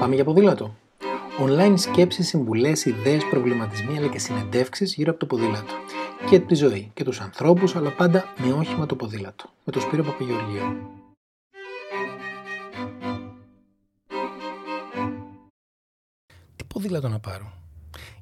Πάμε για ποδήλατο. Online σκέψεις, συμβουλές, ιδέες, προβληματισμοί αλλά και συνεντεύξεις γύρω από το ποδήλατο. Και τη ζωή και τους ανθρώπους, αλλά πάντα με όχημα το ποδήλατο. Με τον Σπύρο Παπαγεωργίου. Τι ποδήλατο να πάρω?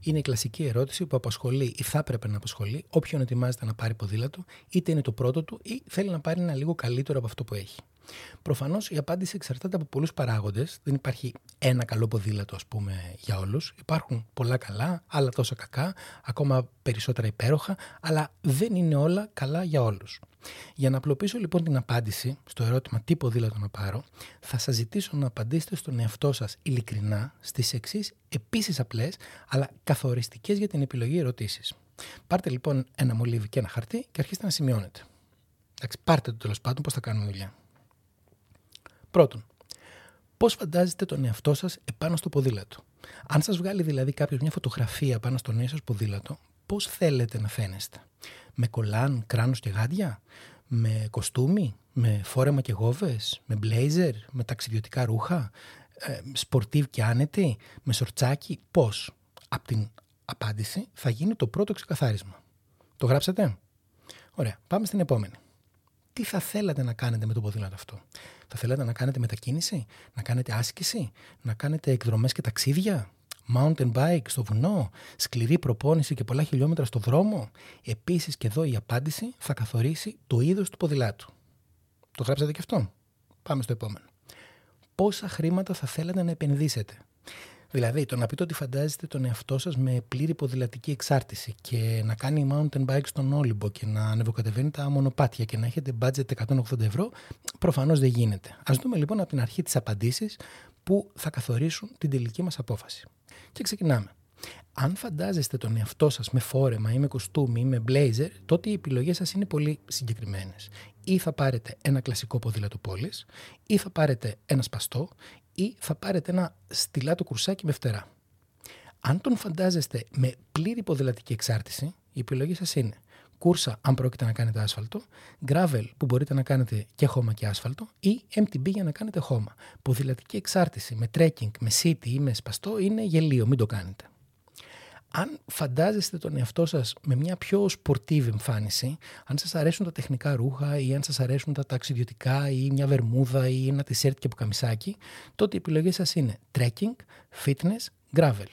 Είναι η κλασική ερώτηση που απασχολεί ή θα έπρεπε να απασχολεί όποιον ετοιμάζεται να πάρει ποδήλατο, είτε είναι το πρώτο του ή θέλει να πάρει ένα λίγο καλύτερο από αυτό που έχει. Προφανώς η απάντηση εξαρτάται από πολλούς παράγοντες. Δεν υπάρχει ένα καλό ποδήλατο, ας πούμε, για όλους. Υπάρχουν πολλά καλά, άλλα τόσα κακά, ακόμα περισσότερα υπέροχα, αλλά δεν είναι όλα καλά για όλους. Για να απλοποιήσω λοιπόν την απάντηση στο ερώτημα τι ποδήλατο να πάρω, θα σας ζητήσω να απαντήσετε στον εαυτό σας ειλικρινά στις εξής επίσης απλές, αλλά καθοριστικές για την επιλογή ερωτήσεις. Πάρτε λοιπόν ένα μολύβι και ένα χαρτί και αρχίστε να σημειώνετε. Εντάξει, πάρτε το τέλος πάντων πώς θα κάνουμε δουλειά. Πρώτον, πώς φαντάζεστε τον εαυτό σας επάνω στο ποδήλατο? Αν σας βγάλει δηλαδή κάποιος μια φωτογραφία πάνω στο νέο σας ποδήλατο, πώς θέλετε να φαίνεστε? Με κολάν, κράνος και γάντια? Με κοστούμι? Με φόρεμα και γόβες? Με μπλέιζερ? Με ταξιδιωτικά ρούχα? Σπορτίβ και άνετη? Με σορτσάκι? Πώς? Από την απάντηση θα γίνει το πρώτο ξεκαθάρισμα. Το γράψατε? Ωραία, πάμε στην επόμενη. Τι θα θέλατε να κάνετε με το ποδήλατο αυτό? Θα θέλατε να κάνετε μετακίνηση, να κάνετε άσκηση, να κάνετε εκδρομές και ταξίδια, mountain bike στο βουνό, σκληρή προπόνηση και πολλά χιλιόμετρα στο δρόμο? Επίσης και εδώ η απάντηση θα καθορίσει το είδος του ποδηλάτου. Το γράψατε και αυτό? Πάμε στο επόμενο. Πόσα χρήματα θα θέλατε να επενδύσετε? Δηλαδή, το να πείτε ότι φαντάζεστε τον εαυτό σας με πλήρη ποδηλατική εξάρτηση και να κάνει mountain bike στον Όλυμπο και να ανεβοκατεβαίνει τα μονοπάτια και να έχετε budget 180€, προφανώς δεν γίνεται. Ας δούμε λοιπόν από την αρχή τις απαντήσεις που θα καθορίσουν την τελική μας απόφαση. Και ξεκινάμε. Αν φαντάζεστε τον εαυτό σας με φόρεμα ή με κοστούμι ή με blazer, τότε οι επιλογές σας είναι πολύ συγκεκριμένες. Ή θα πάρετε ένα κλασικό ποδήλατο πόλης, ή θα πάρετε ένα σπαστό, ή θα πάρετε ένα στυλάτο κουρσάκι με φτερά. Αν τον φαντάζεστε με πλήρη ποδηλατική εξάρτηση, η επιλογή σας είναι κούρσα αν πρόκειται να κάνετε άσφαλτο, gravel που μπορείτε να κάνετε και χώμα και άσφαλτο, ή MTB για να κάνετε χώμα. Ποδηλατική εξάρτηση με trekking, με city ή με σπαστό είναι γελίο, μην το κάνετε. Αν φαντάζεστε τον εαυτό σας με μια πιο σπορτίβη εμφάνιση, αν σας αρέσουν τα τεχνικά ρούχα ή αν σας αρέσουν τα ταξιδιωτικά ή μια βερμούδα ή ένα τισέρτ και πουκαμισάκι, τότε οι επιλογές σας είναι trekking, fitness, gravel.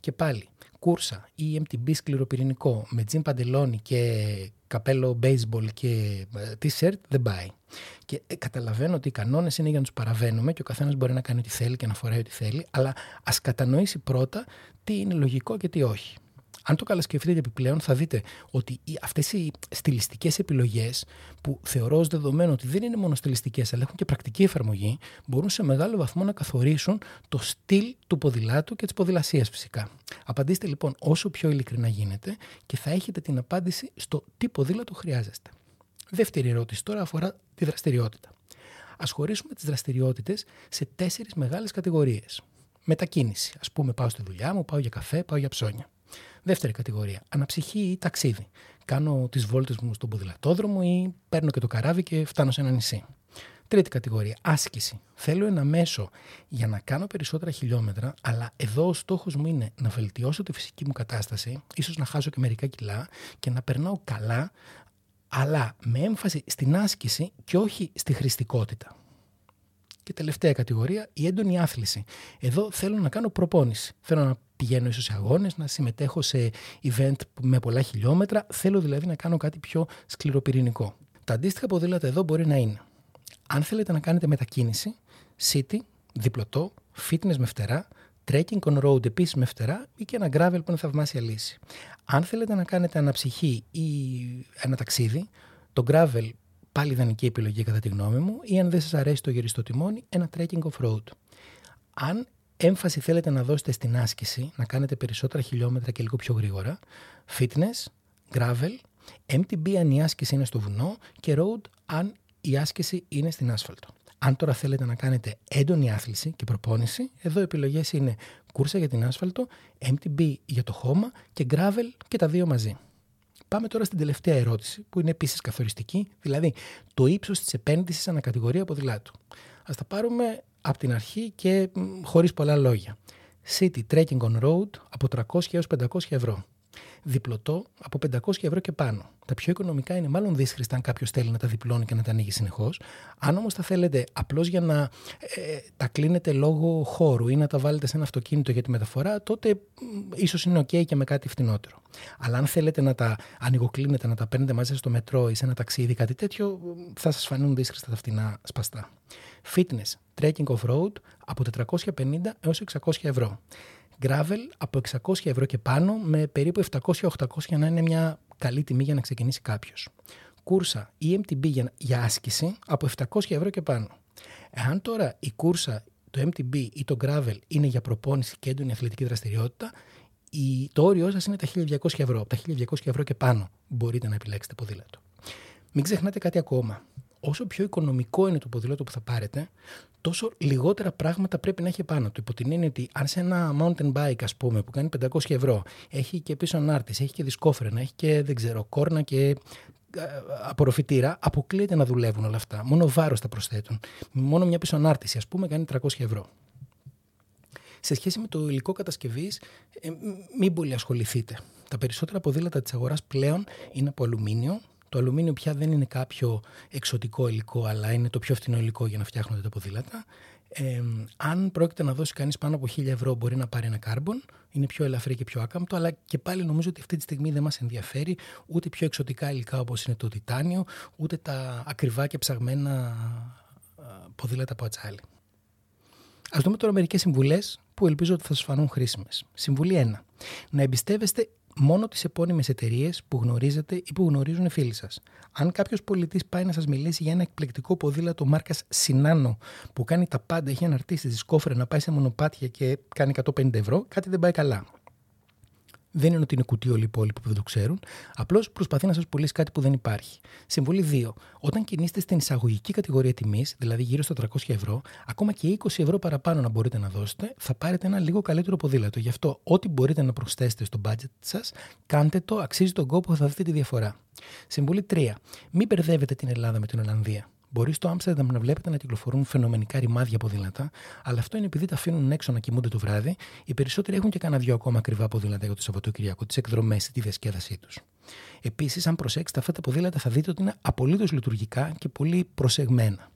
Και πάλι, κούρσα ή MTB σκληροπυρηνικό με τζιν παντελόνι και καπέλο baseball και t-shirt δεν πάει. Και καταλαβαίνω ότι οι κανόνες είναι για να τους παραβαίνουμε και ο καθένας μπορεί να κάνει ό,τι θέλει και να φοράει ό,τι θέλει, αλλά ας κατανοήσει πρώτα τι είναι λογικό και τι όχι. Αν το καλασκεφτείτε επιπλέον, θα δείτε ότι αυτές οι στιλιστικές επιλογές, που θεωρώ ως δεδομένο ότι δεν είναι μόνο στιλιστικές, αλλά έχουν και πρακτική εφαρμογή, μπορούν σε μεγάλο βαθμό να καθορίσουν το στυλ του ποδηλάτου και της ποδηλασίας φυσικά. Απαντήστε λοιπόν όσο πιο ειλικρινά γίνεται και θα έχετε την απάντηση στο τι ποδήλατο χρειάζεστε. Δεύτερη ερώτηση τώρα αφορά τη δραστηριότητα. Ας χωρίσουμε τις δραστηριότητες σε 4 μεγάλες κατηγορίες. Μετακίνηση. Ας πούμε, πάω στη δουλειά μου, πάω για καφέ, πάω για ψώνια. Δεύτερη κατηγορία, αναψυχή ή ταξίδι. Κάνω τις βόλτες μου στον ποδηλατόδρομο ή παίρνω και το καράβι και φτάνω σε ένα νησί. Τρίτη κατηγορία, άσκηση. Θέλω ένα μέσο για να κάνω περισσότερα χιλιόμετρα, αλλά εδώ ο στόχος μου είναι να βελτιώσω τη φυσική μου κατάσταση, ίσως να χάσω και μερικά κιλά και να περνάω καλά, αλλά με έμφαση στην άσκηση και όχι στη χρηστικότητα. Και τελευταία κατηγορία, η έντονη άθληση. Εδώ θέλω να κάνω προπόνηση. Θέλω να πηγαίνω ίσως σε αγώνες, να συμμετέχω σε event με πολλά χιλιόμετρα. Θέλω δηλαδή να κάνω κάτι πιο σκληροπυρηνικό. Τα αντίστοιχα ποδήλατα εδώ μπορεί να είναι. Αν θέλετε να κάνετε μετακίνηση, city, διπλωτό, fitness με φτερά, trekking on road επίσης με φτερά ή και ένα gravel που είναι θαυμάσια λύση. Αν θέλετε να κάνετε αναψυχή ή ένα ταξίδι, το gravel πάλι ιδανική επιλογή κατά τη γνώμη μου, ή αν δεν σας αρέσει το γυριστό τιμόνι, ένα trekking off-road. Αν έμφαση θέλετε να δώσετε στην άσκηση, να κάνετε περισσότερα χιλιόμετρα και λίγο πιο γρήγορα, fitness, gravel, MTB αν η άσκηση είναι στο βουνό και road αν η άσκηση είναι στην άσφαλτο. Αν τώρα θέλετε να κάνετε έντονη άθληση και προπόνηση, εδώ οι επιλογές είναι κούρσα για την άσφαλτο, MTB για το χώμα και gravel και τα δύο μαζί. Πάμε τώρα στην τελευταία ερώτηση, που είναι επίσης καθοριστική, δηλαδή το ύψος της επένδυσης ανακατηγορία ποδηλάτου. Ας τα πάρουμε από την αρχή και χωρίς πολλά λόγια. City Trekking on Road από 300 έως 500 ευρώ. Διπλωτό από 500 ευρώ και πάνω. Τα πιο οικονομικά είναι μάλλον δύσχριστα αν κάποιος θέλει να τα διπλώνει και να τα ανοίγει συνεχώς. Αν όμως τα θέλετε απλώς για να τα κλείνετε λόγω χώρου ή να τα βάλετε σε ένα αυτοκίνητο για τη μεταφορά, τότε ίσως είναι ok και με κάτι φτηνότερο. Αλλά αν θέλετε να τα ανοιγοκλίνετε, να τα παίρνετε μαζί στο μετρό ή σε ένα ταξίδι, κάτι τέτοιο, θα σας φανούν δύσχριστα τα φτηνά σπαστά. Fitness, trekking off-road από 450 έως 600 ευρώ. Gravel από 600 ευρώ και πάνω με περίπου 700-800 για να είναι μια καλή τιμή για να ξεκινήσει κάποιος. Κούρσα ή MTB για άσκηση από 700 ευρώ και πάνω. Εάν τώρα η κούρσα, το MTB ή το Gravel είναι για προπόνηση και έντονη αθλητική δραστηριότητα, το όριό σας είναι τα 1.200 ευρώ. Από τα 1.200 ευρώ και πάνω μπορείτε να επιλέξετε ποδήλατο. Μην ξεχνάτε κάτι ακόμα. Όσο πιο οικονομικό είναι το ποδήλατο που θα πάρετε, τόσο λιγότερα πράγματα πρέπει να έχει πάνω του. Υπό την έννοια ότι αν σε ένα mountain bike, ας πούμε, που κάνει 500 ευρώ, έχει και πίσω ανάρτηση, έχει και δισκόφρενα, έχει και δεν ξέρω, κόρνα και απορροφητήρα, αποκλείεται να δουλεύουν όλα αυτά. Μόνο βάρος τα προσθέτουν. Μόνο μια πίσω ανάρτηση, ας πούμε, κάνει 300 ευρώ. Σε σχέση με το υλικό κατασκευής, μην πολύ ασχοληθείτε. Τα περισσότερα ποδήλατα της αγοράς πλέον είναι από αλουμίνιο. Το αλουμίνιο πια δεν είναι κάποιο εξωτικό υλικό, αλλά είναι το πιο φθηνό υλικό για να φτιάχνονται τα ποδήλατα. Αν πρόκειται να δώσει κανείς πάνω από 1.000 ευρώ, μπορεί να πάρει ένα κάρμπον. Είναι πιο ελαφρύ και πιο άκαμπτο, αλλά και πάλι νομίζω ότι αυτή τη στιγμή δεν μας ενδιαφέρει ούτε πιο εξωτικά υλικά όπως είναι το τιτάνιο, ούτε τα ακριβά και ψαγμένα ποδήλατα από ατσάλι. Ας δούμε τώρα μερικές συμβουλές που ελπίζω ότι θα σας φανούν χρήσιμες. Συμβουλή 1. Να εμπιστεύεστε μόνο τις επώνυμες εταιρείες που γνωρίζετε ή που γνωρίζουν οι φίλοι σας. Αν κάποιος πολιτής πάει να σας μιλήσει για ένα εκπληκτικό ποδήλατο μάρκας Sinano που κάνει τα πάντα, έχει αναρτήσει δισκόφρενα, να πάει σε μονοπάτια και κάνει 150 ευρώ, κάτι δεν πάει καλά. Δεν είναι ότι είναι κουτί όλοι οι υπόλοιποι που δεν το ξέρουν, απλώς προσπαθεί να σας πουλήσει κάτι που δεν υπάρχει. Συμβουλή 2. Όταν κινείστε στην εισαγωγική κατηγορία τιμής, δηλαδή γύρω στα 300 ευρώ, ακόμα και 20 ευρώ παραπάνω να μπορείτε να δώσετε, θα πάρετε ένα λίγο καλύτερο ποδήλατο. Γι' αυτό, ό,τι μπορείτε να προσθέσετε στο budget σας, κάντε το, αξίζει τον κόπο, θα δείτε τη διαφορά. Συμβουλή 3. Μην μπερδεύετε την Ελλάδα με την Ολλανδία. Μπορεί στο Άμστερνταμ να βλέπετε να κυκλοφορούν φαινομενικά ρημάδια ποδήλατα, αλλά αυτό είναι επειδή τα αφήνουν έξω να κοιμούνται το βράδυ. Οι περισσότεροι έχουν και κανένα δυο ακόμα ακριβά ποδήλατα για το Σαββατοκύριακο, τις εκδρομές ή τη διασκέδασή τους. Επίσης, αν προσέξετε αυτά τα ποδήλατα, θα δείτε ότι είναι απολύτως λειτουργικά και πολύ προσεγμένα.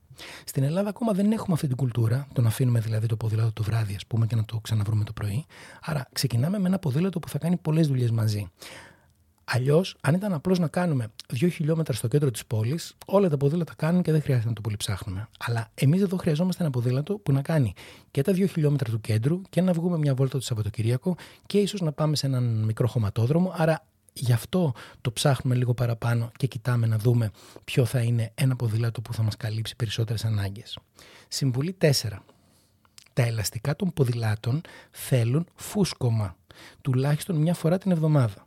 Στην Ελλάδα ακόμα δεν έχουμε αυτή την κουλτούρα, το να αφήνουμε δηλαδή το ποδήλατο το βράδυ, ας πούμε, και να το ξαναβρούμε το πρωί. Άρα, ξεκινάμε με ένα ποδήλατο που θα κάνει πολλές δουλειές μαζί. Αλλιώς, αν ήταν απλώς να κάνουμε 2 χιλιόμετρα στο κέντρο της πόλης, όλα τα ποδήλατα κάνουν και δεν χρειάζεται να το πολύ ψάχνουμε. Αλλά εμείς εδώ χρειαζόμαστε ένα ποδήλατο που να κάνει και τα 2 χιλιόμετρα του κέντρου και να βγούμε μια βόλτα το Σαββατοκυριακό και ίσως να πάμε σε έναν μικρό χωματόδρομο. Άρα γι' αυτό το ψάχνουμε λίγο παραπάνω και κοιτάμε να δούμε ποιο θα είναι ένα ποδήλατο που θα μας καλύψει περισσότερες ανάγκες. Συμβουλή 4. Τα ελαστικά των ποδηλάτων θέλουν φούσκωμα, τουλάχιστον μια φορά την εβδομάδα.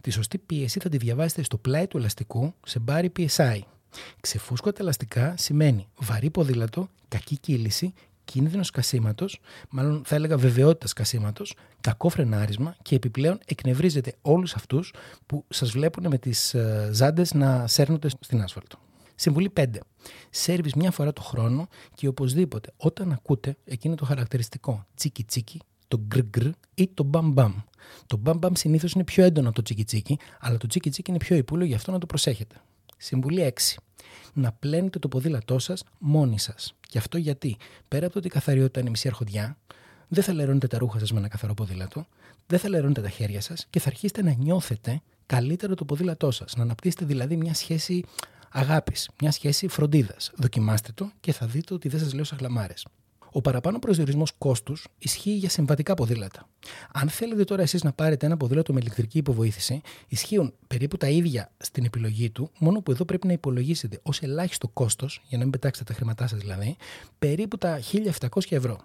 Τη σωστή πίεση θα τη διαβάσετε στο πλάι του ελαστικού σε μπάρι PSI. Ξεφούσκωτα ελαστικά σημαίνει βαρύ ποδήλατο, κακή κύληση, κίνδυνο σκασίματος, μάλλον θα έλεγα βεβαιότητα σκασίματος, κακό φρενάρισμα και επιπλέον εκνευρίζετε όλους αυτούς που σας βλέπουν με τις ζάντες να σέρνονται στην άσφαλτο. Συμβουλή 5. Σέρβις μια φορά το χρόνο και οπωσδήποτε όταν ακούτε εκείνο το χαρακτηριστικό τσίκι τσίκι, το γκρ-γκρ ή το μπαμ-μπαμ. Το μπαμ-μπαμ συνήθως είναι πιο έντονο από το τσίκι-τσίκι, αλλά το τσίκι-τσίκι είναι πιο υπούλο, γι' αυτό να το προσέχετε. Συμβουλή 6. Να πλένετε το ποδήλατό σας μόνοι σας. Και αυτό γιατί, πέρα από το ότι η καθαριότητα είναι μισή αρχοντιά, δεν θα λερώνετε τα ρούχα σας με ένα καθαρό ποδήλατο, δεν θα λερώνετε τα χέρια σας και θα αρχίσετε να νιώθετε καλύτερα το ποδήλατό σας. Να αναπτύσσετε δηλαδή μια σχέση αγάπης, μια σχέση φροντίδας. Δοκιμάστε το και θα δείτε ότι δεν σας λέω σαχλαμάρες. Ο παραπάνω προσδιορισμός κόστους ισχύει για συμβατικά ποδήλατα. Αν θέλετε τώρα εσείς να πάρετε ένα ποδήλατο με ηλεκτρική υποβοήθηση, ισχύουν περίπου τα ίδια στην επιλογή του, μόνο που εδώ πρέπει να υπολογίσετε ως ελάχιστο κόστος, για να μην πετάξετε τα χρήματά σας δηλαδή, περίπου τα 1.700 ευρώ.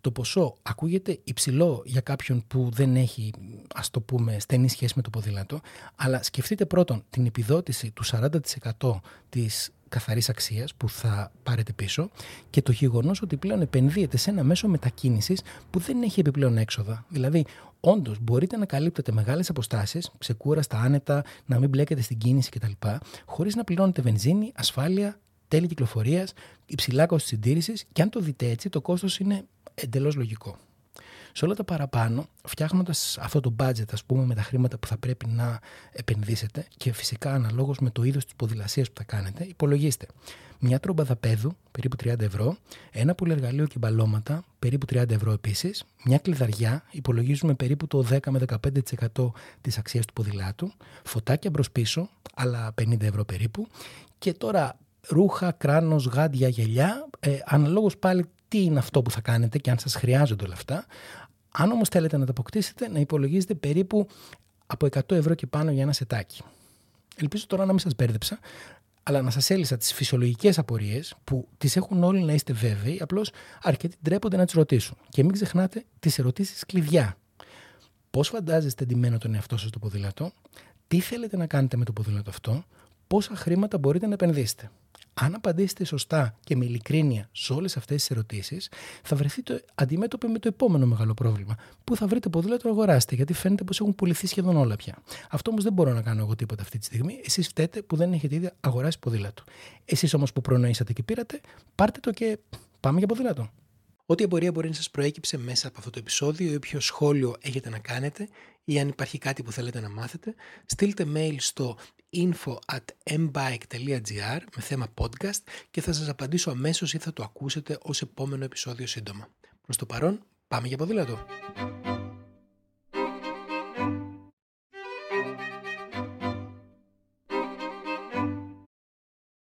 Το ποσό ακούγεται υψηλό για κάποιον που δεν έχει, ας το πούμε, στενή σχέση με το ποδήλατο, αλλά σκεφτείτε πρώτον την επιδότηση του 40% της καθαρής αξίας που θα πάρετε πίσω και το γεγονός ότι πλέον επενδύεται σε ένα μέσο μετακίνησης που δεν έχει επιπλέον έξοδα. Δηλαδή, όντως μπορείτε να καλύπτετε μεγάλες αποστάσεις, ξεκούραστα, άνετα, να μην μπλέκετε στην κίνηση κτλ., χωρίς να πληρώνετε βενζίνη, ασφάλεια, τέλη κυκλοφορίας, υψηλά κόστη συντήρησης και αν το δείτε έτσι, το κόστος είναι εντελώς λογικό. Σε όλα τα παραπάνω, φτιάχνοντας αυτό το budget, ας πούμε, με τα χρήματα που θα πρέπει να επενδύσετε και φυσικά αναλόγως με το είδος της ποδηλασίας που θα κάνετε, υπολογίστε μια τρόμπα δαπέδου περίπου 30 ευρώ, ένα πολυεργαλείο και μπαλώματα περίπου 30 ευρώ επίσης, μια κλειδαριά, υπολογίζουμε περίπου το 10 με 15% της αξίας του ποδηλάτου, φωτάκια μπρος-πίσω, άλλα 50 ευρώ περίπου, και τώρα ρούχα, κράνος, γάντια, γυαλιά, αναλόγως πάλι τι είναι αυτό που θα κάνετε και αν σας χρειάζονται όλα αυτά. Αν όμως θέλετε να τα αποκτήσετε, να υπολογίζετε περίπου από 100 ευρώ και πάνω για ένα σετάκι. Ελπίζω τώρα να μην σας μπέρδεψα, αλλά να σας έλυσα τις φυσιολογικές απορίες που τις έχουν όλοι να είστε βέβαιοι, απλώς αρκετοί ντρέπονται να τις ρωτήσουν. Και μην ξεχνάτε τις ερωτήσεις κλειδιά. Πώς φαντάζεστε ντυμένο τον εαυτό σας το ποδήλατο, τι θέλετε να κάνετε με το ποδήλατο αυτό, πόσα χρήματα μπορείτε να επενδύσετε. Αν απαντήσετε σωστά και με ειλικρίνεια σε όλες αυτές τις ερωτήσεις, θα βρεθείτε αντιμέτωποι με το επόμενο μεγάλο πρόβλημα. Πού θα βρείτε ποδήλατο, αγοράστε, γιατί φαίνεται πως έχουν πουληθεί σχεδόν όλα πια. Αυτό όμως δεν μπορώ να κάνω εγώ τίποτα αυτή τη στιγμή. Εσείς φταίτε που δεν έχετε ήδη αγοράσει ποδήλατο. Εσείς όμως που προνοήσατε και πήρατε, πάρτε το και πάμε για ποδήλατο. Ό,τι απορία μπορεί να σας προέκυψε μέσα από αυτό το επεισόδιο ή ποιο σχόλιο έχετε να κάνετε ή αν υπάρχει κάτι που θέλετε να μάθετε, στείλτε mail στο info@mbike.gr με θέμα podcast και θα σας απαντήσω αμέσως ή θα το ακούσετε ως επόμενο επεισόδιο σύντομα. Προς το παρόν, πάμε για ποδήλατο!